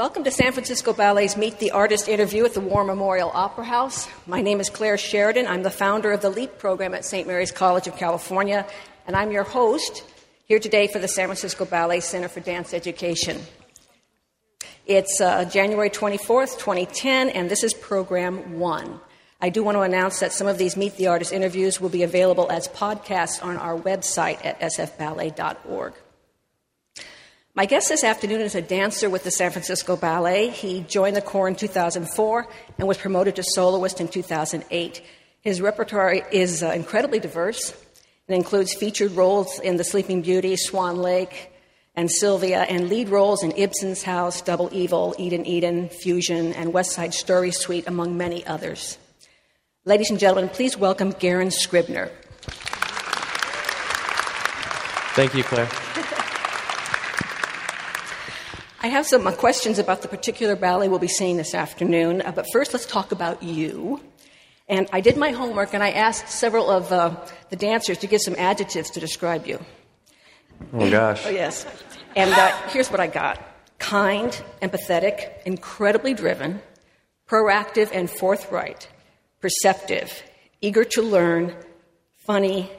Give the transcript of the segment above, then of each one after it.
Welcome to San Francisco Ballet's Meet the Artist interview at the War Memorial Opera House. My name is Claire Sheridan. I'm the founder of the LEAP program at St. Mary's College of California, and I'm your host here today for the San Francisco Ballet Center for Dance Education. It's January 24th, 2010, and this is Program 1. I do want to announce that some of these Meet the Artist interviews will be available as podcasts on our website at sfballet.org. My guest this afternoon is a dancer with the San Francisco Ballet. He joined the corps in 2004 and was promoted to soloist in 2008. His repertoire is incredibly diverse. It includes featured roles in The Sleeping Beauty, Swan Lake, and Sylvia, and lead roles in Ibsen's House, Double Evil, Eden Eden, Fusion, and West Side Story Suite, among many others. Ladies and gentlemen, please welcome Garen Scribner. Thank you, Claire. I have some questions about the particular ballet we'll be seeing this afternoon, but first let's talk about you. And I did my homework, and I asked several of the dancers to give some adjectives to describe you. Oh, gosh. Oh, yes. And here's what I got. Kind, empathetic, incredibly driven, proactive and forthright, perceptive, eager to learn, funny,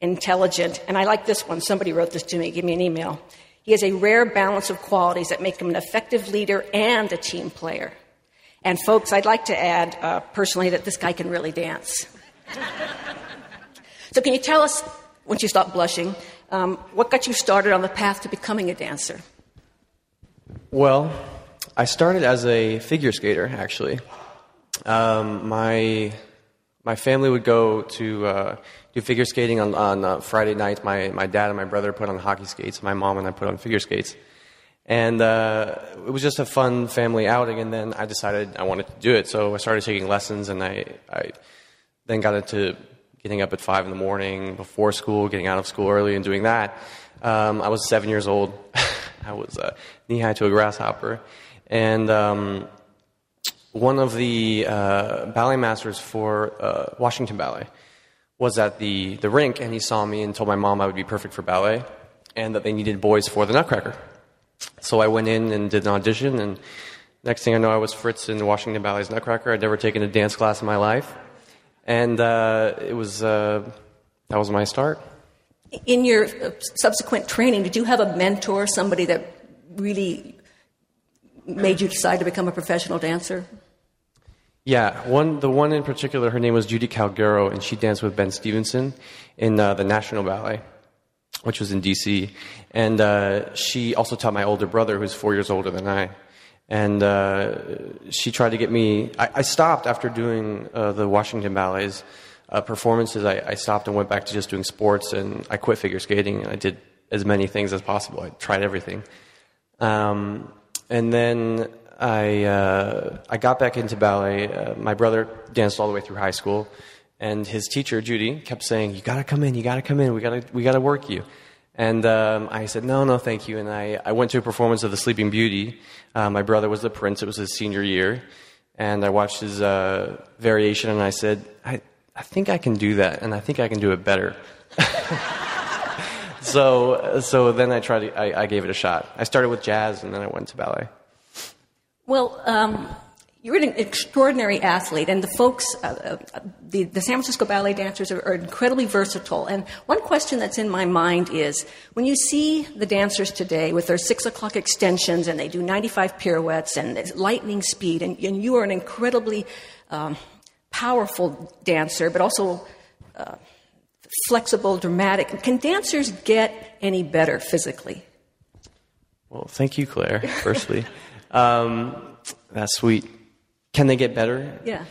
intelligent. And I like this one. Somebody wrote this to me. Give me an email. He has a rare balance of qualities that make him an effective leader and a team player. And folks, I'd like to add personally that this guy can really dance. So can you tell us, once you stop blushing, what got you started on the path to becoming a dancer? Well, I started as a figure skater, actually. My family would go to do figure skating on Friday nights. My dad and my brother put on hockey skates. My mom and I put on figure skates. And it was just a fun family outing, and then I decided I wanted to do it. So I started taking lessons, and I then got into getting up at 5 in the morning before school, getting out of school early and doing that. I was 7 years old. I was knee-high to a grasshopper. And one of the ballet masters for Washington Ballet was at the rink, and he saw me and told my mom I would be perfect for ballet and that they needed boys for the Nutcracker. So I went in and did an audition, and next thing I know, I was Fritz in Washington Ballet's Nutcracker. I'd never taken a dance class in my life. And it was that was my start. In your subsequent training, did you have a mentor, somebody that really made you decide to become a professional dancer? Yeah, the one in particular, her name was Judy Calgaro, and she danced with Ben Stevenson in the National Ballet, which was in D.C. And she also taught my older brother, who's 4 years older than I. And she tried to get me... I stopped after doing the Washington Ballet's performances. I stopped and went back to just doing sports, and I quit figure skating, and I did as many things as possible. I tried everything. And then I got back into ballet. My brother danced all the way through high school, and his teacher, Judy, kept saying, you got to come in, we got to work you. And I said, no, thank you. And I went to a performance of The Sleeping Beauty. My brother was the prince. It was his senior year. And I watched his variation, and I said, I think I can do that, and I think I can do it better. So then I gave it a shot. I started with jazz, and then I went to ballet. Well, you're an extraordinary athlete, and the folks, the San Francisco Ballet dancers are incredibly versatile. And one question that's in my mind is, when you see the dancers today with their 6 o'clock extensions, and they do 95 pirouettes, and it's lightning speed, and you are an incredibly powerful dancer, but also flexible, dramatic. Can dancers get any better physically? Well, thank you, Claire, firstly. That's sweet. Can they get better? Yeah.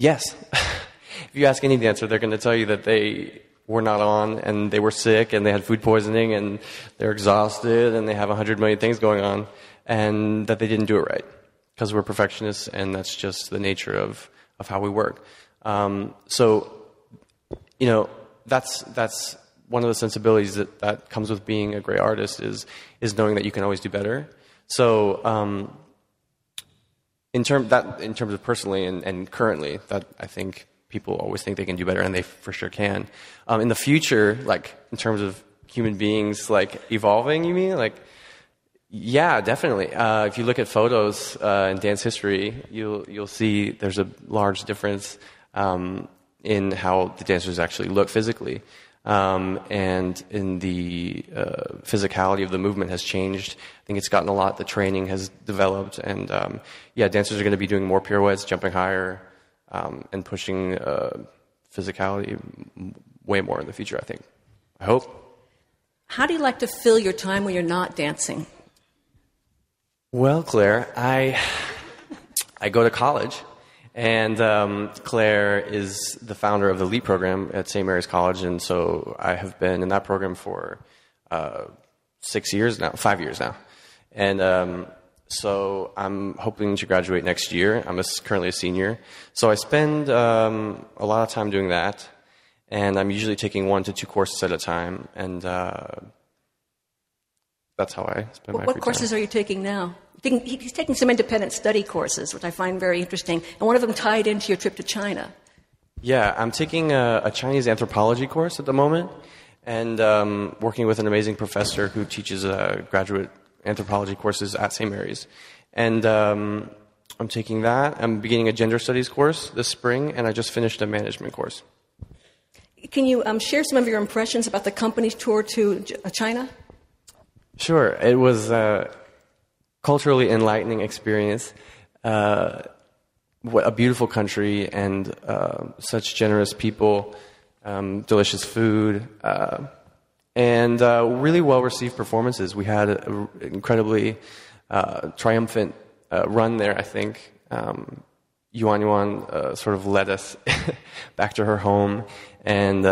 Yes. If you ask any dancer, they're going to tell you that they were not on, and they were sick, and they had food poisoning, and they're exhausted, and they have 100 million things going on, and that they didn't do it right because we're perfectionists, and that's just the nature of how we work. So, you know, that's one of the sensibilities that comes with being a great artist is knowing that you can always do better. So, in terms of personally and currently, that I think people always think they can do better, and they for sure can. In the future, like in terms of human beings, like evolving, you mean? Like Yeah, definitely. If you look at photos in dance history, you'll see there's a large difference in how the dancers actually look physically, and in the physicality of the movement has changed. I think it's gotten a lot. The training has developed, and dancers are going to be doing more pirouettes, jumping higher, and pushing physicality way more in the future, I think. I hope. How do you like to fill your time when you're not dancing? Well, Claire, I go to college, and Claire is the founder of the LEAP program at St. Mary's College, and so I have been in that program for 5 years now. And so I'm hoping to graduate next year. I'm currently a senior. So I spend a lot of time doing that, and I'm usually taking 1 to 2 courses at a time, and that's how I spend my free time. What courses are you taking now? He's taking some independent study courses, which I find very interesting, and one of them tied into your trip to China. Yeah, I'm taking a Chinese anthropology course at the moment, and working with an amazing professor who teaches graduate anthropology courses at St. Mary's. And I'm taking that. I'm beginning a gender studies course this spring, and I just finished a management course. Can you share some of your impressions about the company's tour to China? Sure. It was a culturally enlightening experience. What a beautiful country, and such generous people, delicious food, and really well-received performances. We had an incredibly triumphant run there, I think. Yuan Yuan sort of led us back to her home, and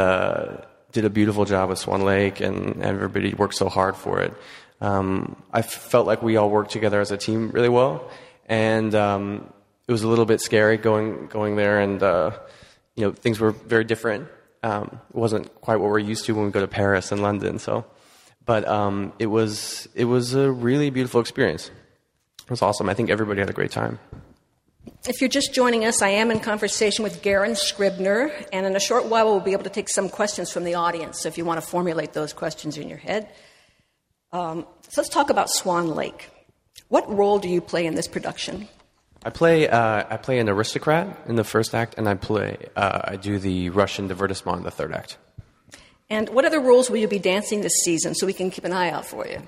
did a beautiful job with Swan Lake, and everybody worked so hard for it. I felt like we all worked together as a team really well, and it was a little bit scary going there, and things were very different. It wasn't quite what we're used to when we go to Paris and London. So, but it was a really beautiful experience. It was awesome. I think everybody had a great time. If you're just joining us, I am in conversation with Garen Scribner, and in a short while we'll be able to take some questions from the audience, so if you want to formulate those questions in your head. So let's talk about Swan Lake. What role do you play in this production? I play an aristocrat in the first act, and I do the Russian divertissement in the third act. And what other roles will you be dancing this season, so we can keep an eye out for you?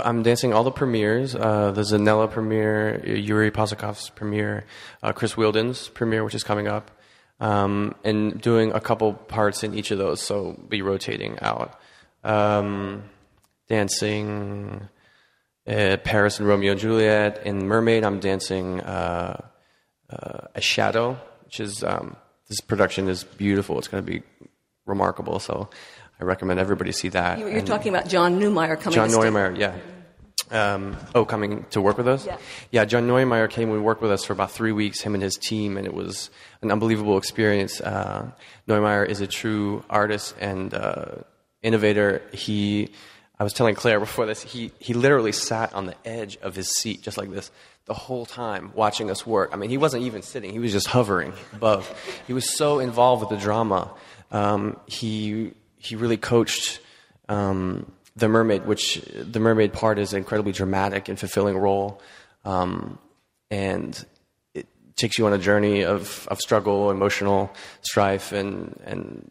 I'm dancing all the premieres, the Zanella premiere, Yuri Posakov's premiere, Chris Wheeldon's premiere, which is coming up, and doing a couple parts in each of those, so be rotating out. Dancing Paris and Romeo and Juliet. In Mermaid, I'm dancing a shadow, which is, this production is beautiful. It's going to be remarkable, so I recommend everybody see that. You're talking about John Neumeier coming. John Neumeier, yeah. Coming to work with us? Yeah, John Neumeier came and worked with us for about 3 weeks, him and his team, and it was an unbelievable experience. Neumeier is a true artist and innovator. I was telling Claire before this, he literally sat on the edge of his seat, just like this, the whole time watching us work. I mean, he wasn't even sitting, he was just hovering above. He was so involved with the drama. He really coached the mermaid, which the mermaid part is an incredibly dramatic and fulfilling role, and it takes you on a journey of struggle, emotional strife, and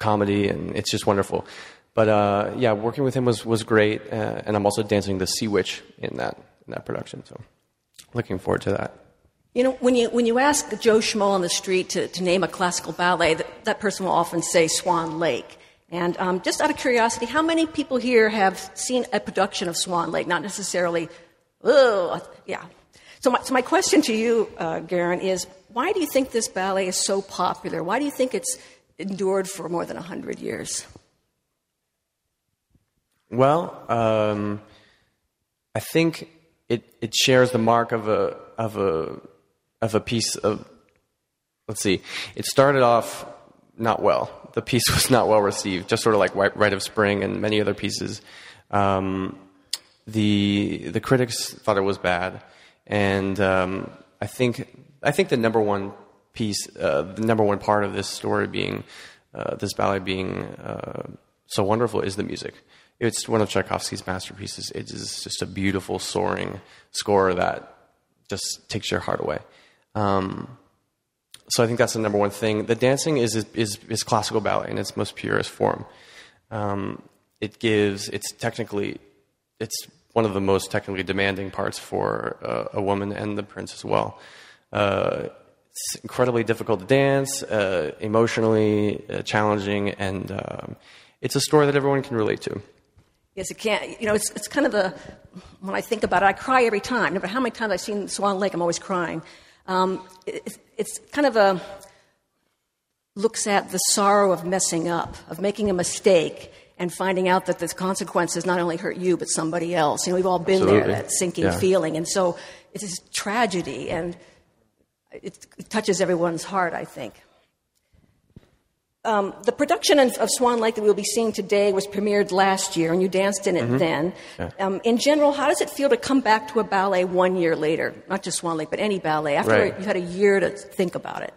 comedy, and it's just wonderful. But working with him was great, and I'm also dancing the Sea Witch in that production. So, looking forward to that. You know, when you ask Joe Schmo on the street to name a classical ballet, that person will often say Swan Lake. And just out of curiosity, how many people here have seen a production of Swan Lake? Not necessarily, yeah. So my question to you, Garen, is why do you think this ballet is so popular? Why do you think it's endured for more than 100 years? Well, I think it shares the mark of a piece of. Let's see. It started off not well. The piece was not well received, just sort of like Rite of Spring and many other pieces. The critics thought it was bad, and I think the number one piece, the number one part of this story being this ballet being so wonderful is the music. It's one of Tchaikovsky's masterpieces. It is just a beautiful, soaring score that just takes your heart away. So I think that's the number one thing. The dancing is classical ballet in its most purest form. It's one of the most technically demanding parts for a woman and the prince as well. It's incredibly difficult to dance, emotionally challenging, and it's a story that everyone can relate to. Yes, it can. You know, it's kind of the, when I think about it, I cry every time. No matter how many times I've seen Swan Lake, I'm always crying. It's kind of a, looks at the sorrow of messing up, of making a mistake, and finding out that the consequences not only hurt you, but somebody else. You know, we've all been Absolutely. There, that sinking yeah. feeling. And so it's this tragedy, and it touches everyone's heart, I think. The production of Swan Lake that we'll be seeing today was premiered last year, and you danced in it mm-hmm. then. Yeah. In general, how does it feel to come back to a ballet 1 year later? Not just Swan Lake, but any ballet, after right. you had a year to think about it.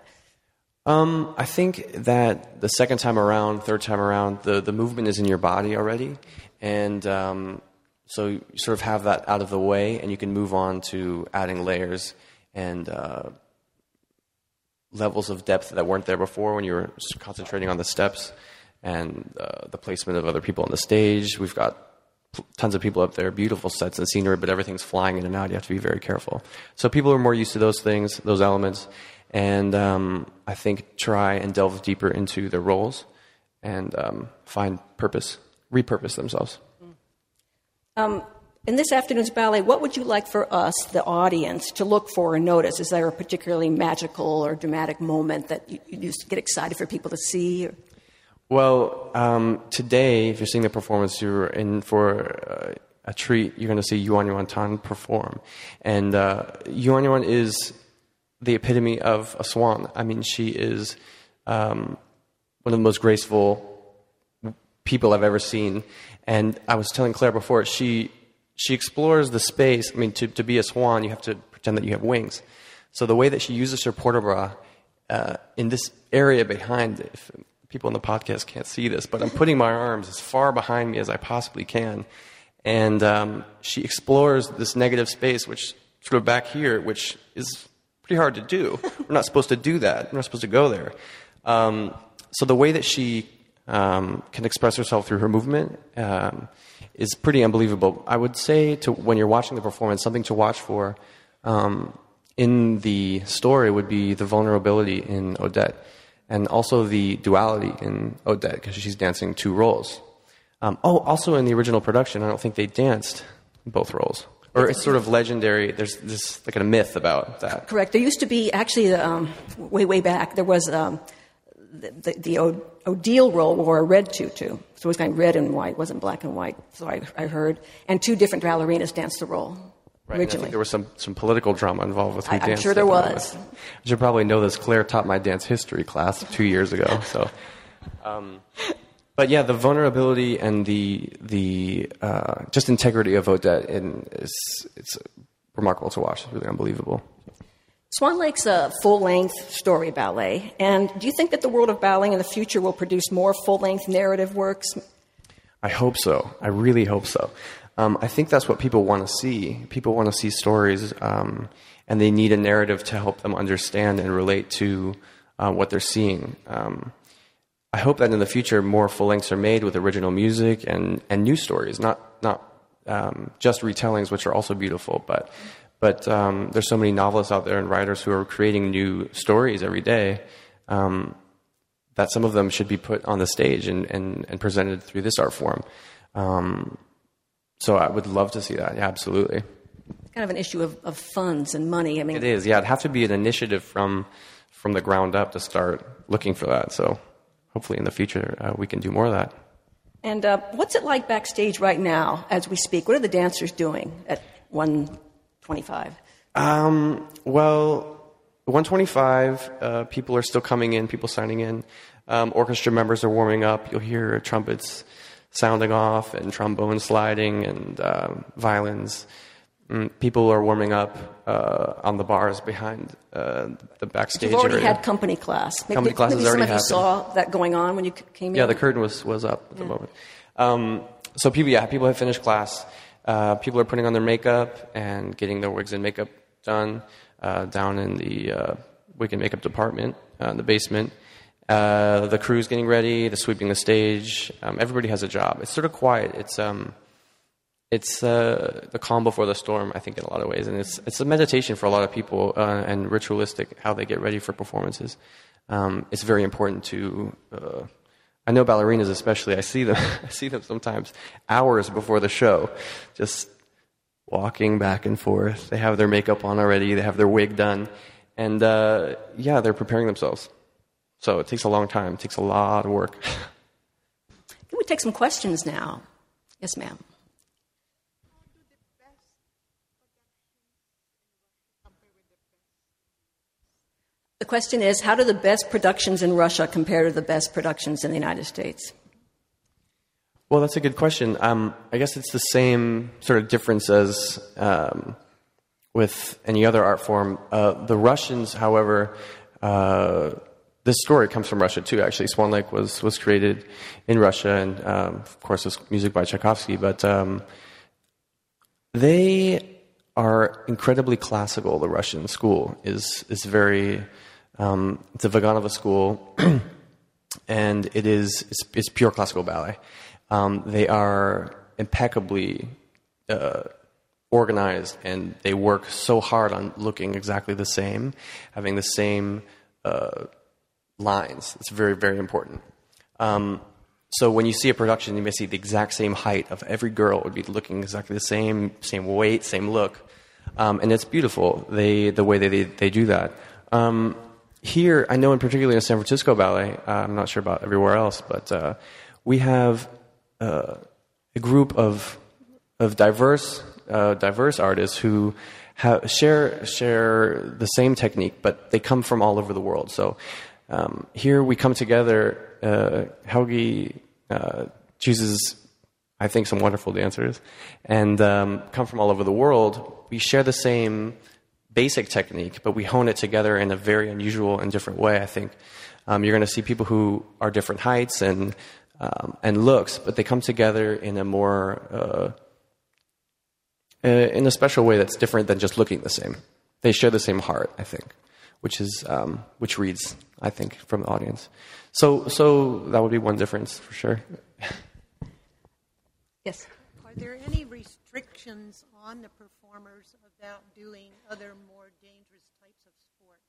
I think that the second time around, third time around, the movement is in your body already. And so you sort of have that out of the way, and you can move on to adding layers and levels of depth that weren't there before when you were just concentrating on the steps and the placement of other people on the stage. We've got tons of people up there, beautiful sets and scenery, but everything's flying in and out. You have to be very careful. So people are more used to those things, those elements. And I think try and delve deeper into their roles and find purpose, repurpose themselves. In this afternoon's ballet, what would you like for us, the audience, to look for and notice? Is there a particularly magical or dramatic moment that you just get excited for people to see? Or? Well, today, if you're seeing the performance, you're in for a treat. You're going to see Yuan Yuan Tan perform. And Yuan Yuan is the epitome of a swan. I mean, she is one of the most graceful people I've ever seen. And I was telling Claire before, she explores the space. I mean, to be a swan, you have to pretend that you have wings. So the way that she uses her port de bras in this area behind, if people in the podcast can't see this, but I'm putting my arms as far behind me as I possibly can. And she explores this negative space, which sort of back here, which is pretty hard to do. We're not supposed to do that. We're not supposed to go there. So the way that she can express herself through her movement is pretty unbelievable. I would say when you're watching the performance, something to watch for in the story would be the vulnerability in Odette and also the duality in Odette because she's dancing two roles. Also in the original production, I don't think they danced both roles. Or it's sort of legendary. There's this like a myth about that. Correct. There used to be actually way back. There was the Odile role wore a red tutu, so it was kind of red and white. It wasn't black and white. So I heard, and two different ballerinas danced the role right, originally. I think there was some political drama involved with who danced. I'm sure there was. You should probably know this. Claire taught my dance history class 2 years ago. So, but yeah, the vulnerability and the just integrity of Odette it's remarkable to watch. It's really unbelievable. Swan Lake's a full-length story ballet, and do you think that the world of ballet in the future will produce more full-length narrative works? I hope so. I really hope so. I think that's what people want to see. People want to see stories, and they need a narrative to help them understand and relate to what they're seeing. I hope that in the future more full lengths are made with original music and new stories, not just retellings, which are also beautiful. But there's so many novelists out there and writers who are creating new stories every day that some of them should be put on the stage and presented through this art form. So I would love to see that. Yeah, absolutely. It's kind of an issue of funds and money. I mean, it is. Yeah, it'd have to be an initiative from the ground up to start looking for that. So. Hopefully in the future we can do more of that. And what's it like backstage right now as we speak? What are the dancers doing at 125? Well, 125, people are still coming in, people signing in. Orchestra members are warming up. You'll hear trumpets sounding off and trombone sliding and violins. People are warming up on the bars behind the backstage area. You've already had company class. Maybe somebody saw that going on when you came in? Yeah, the curtain was up at the moment. So people have finished class. People are putting on their makeup and getting their wigs and makeup done down in the wig and makeup department in the basement. The crew's getting ready. They're sweeping the stage. Everybody has a job. It's sort of quiet. It's the calm before the storm, I think, in a lot of ways. And it's a meditation for a lot of people and ritualistic, how they get ready for performances. It's very important to... I know ballerinas especially. I see them sometimes hours before the show, just walking back and forth. They have their makeup on already. They have their wig done. And, they're preparing themselves. So it takes a long time. It takes a lot of work. Can we take some questions now? Yes, ma'am. The question is, how do the best productions in Russia compare to the best productions in the United States? Well, that's a good question. I guess it's the same sort of difference as with any other art form. The Russians, however, this story comes from Russia too, actually. Swan Lake was created in Russia, and of course it's music by Tchaikovsky, but they... are incredibly classical. The Russian school is very, it's a Vaganova school, and it's pure classical ballet. They are impeccably organized, and they work so hard on looking exactly the same, having the same lines. It's very, very important. So when you see a production, you may see the exact same height of every girl. It would be looking exactly the same weight, same look. And it's beautiful, the way they do that. Here, I know in particular in San Francisco Ballet, I'm not sure about everywhere else, but we have a group of diverse artists who share the same technique, but they come from all over the world. So here we come together. Helgi chooses, I think, some wonderful dancers and come from all over the world. We share the same basic technique, but we hone it together in a very unusual and different way, I think. You're going to see people who are different heights and looks, but they come together in a more, in a special way that's different than just looking the same. They share the same heart, I think, which reads, I think, from the audience. So that would be one difference for sure. Yes. Are there any restrictions on the performers about doing other more dangerous types of sports,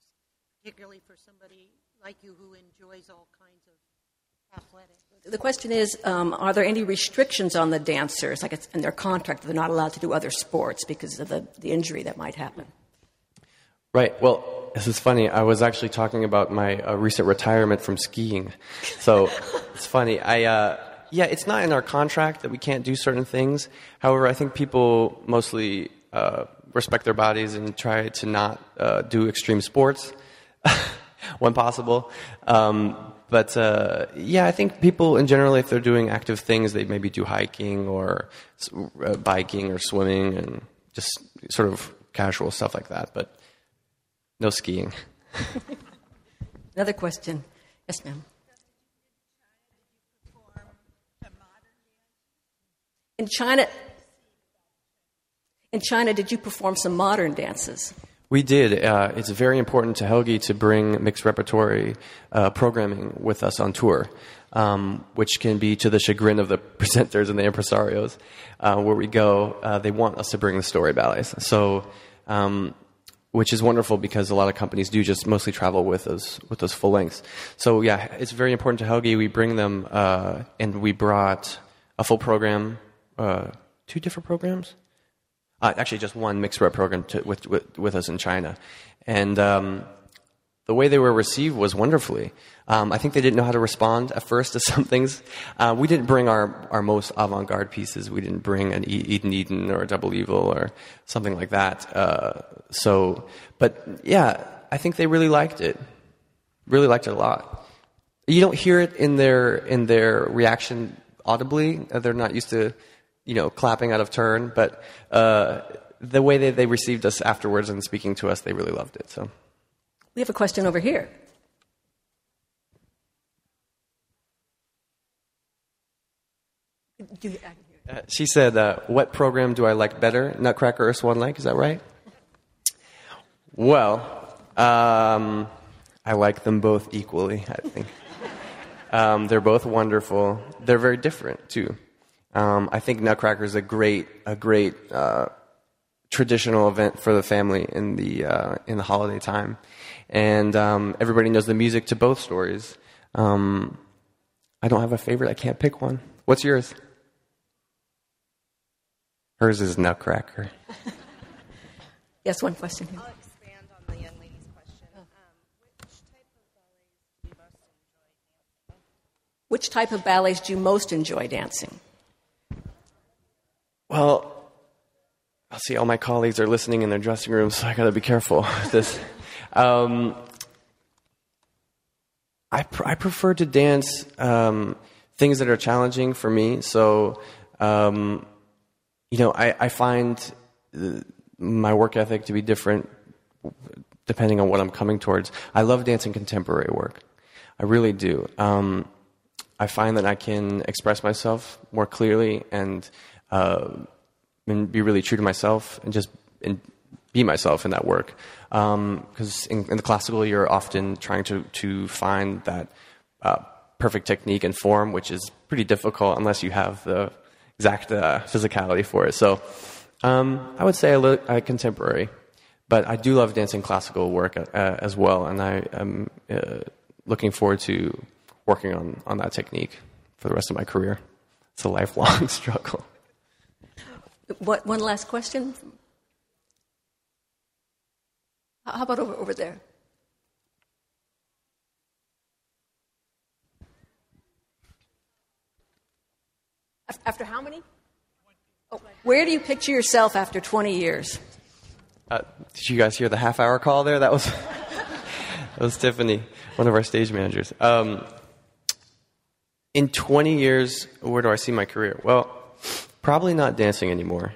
particularly for somebody like you who enjoys all kinds of athletics? The question is, are there any restrictions on the dancers, like it's in their contract, they're not allowed to do other sports because of the injury that might happen? Right. Well, this is funny. I was actually talking about my recent retirement from skiing. So it's funny. It's not in our contract that we can't do certain things. However, I think people mostly respect their bodies and try to not do extreme sports when possible. I think people in general, if they're doing active things, they maybe do hiking or biking or swimming and just sort of casual stuff like that. But no skiing. Another question. Yes, ma'am. In China, did you perform some modern dances? We did. It's very important to Helgi to bring mixed repertory programming with us on tour, which can be to the chagrin of the presenters and the impresarios. Where we go, they want us to bring the story ballets. So... which is wonderful because a lot of companies do just mostly travel with those full lengths. So yeah, it's very important to Helgi. We bring them, and we brought a full program, 2 different programs, actually just one mixed rep program with us in China, and the way they were received was wonderfully. I think they didn't know how to respond at first to some things. We didn't bring our most avant-garde pieces. We didn't bring an Eden Eden or a Double Evil or something like that. I think they really liked it. Really liked it a lot. You don't hear it in their reaction audibly. They're not used to, clapping out of turn, but the way that they received us afterwards and speaking to us, they really loved it. So, we have a question over here. She said, what program do I like better, Nutcracker or Swan Lake? Is that right? Well, I like them both equally, I think. They're both wonderful. They're very different, too. I think Nutcracker is a great traditional event for the family in the holiday time. And everybody knows the music to both stories. I don't have a favorite. I can't pick one. What's yours? Hers is Nutcracker. Yes, one question here. I'll expand on the young lady's question. Which type of ballets do you most enjoy dancing? Well, I'll see all my colleagues are listening in their dressing rooms, so I got to be careful with this. I prefer to dance things that are challenging for me. So, I find my work ethic to be different depending on what I'm coming towards. I love dancing contemporary work. I really do. I find that I can express myself more clearly and be really true to myself and be myself in that work. Because in the classical, you're often trying to find that perfect technique and form, which is pretty difficult unless you have the exact physicality for it. So I would say I contemporary, but I do love dancing classical work as well, and I am looking forward to working on that technique for the rest of my career. It's a lifelong struggle. One last question? How about over there? After how many? Oh, where do you picture yourself after 20 years? Did you guys hear the half-hour call there? That was that was Tiffany, one of our stage managers. In 20 years, where do I see my career? Well, probably not dancing anymore.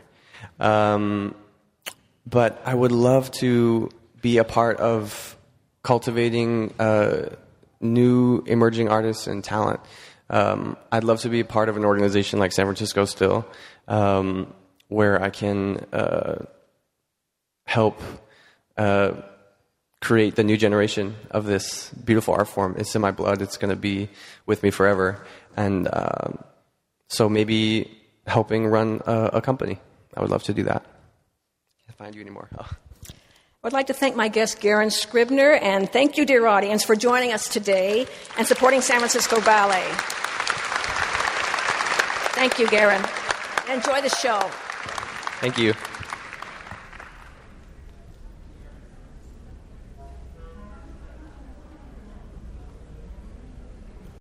But I would love to be a part of cultivating new emerging artists and talent. I'd love to be a part of an organization like San Francisco still, where I can help create the new generation of this beautiful art form. It's in my blood. It's going to be with me forever. And so maybe helping run a company. I would love to do that. Can't find you anymore. Oh. I would like to thank my guest, Garen Scribner, and thank you, dear audience, for joining us today and supporting San Francisco Ballet. Thank you, Garen. Enjoy the show. Thank you.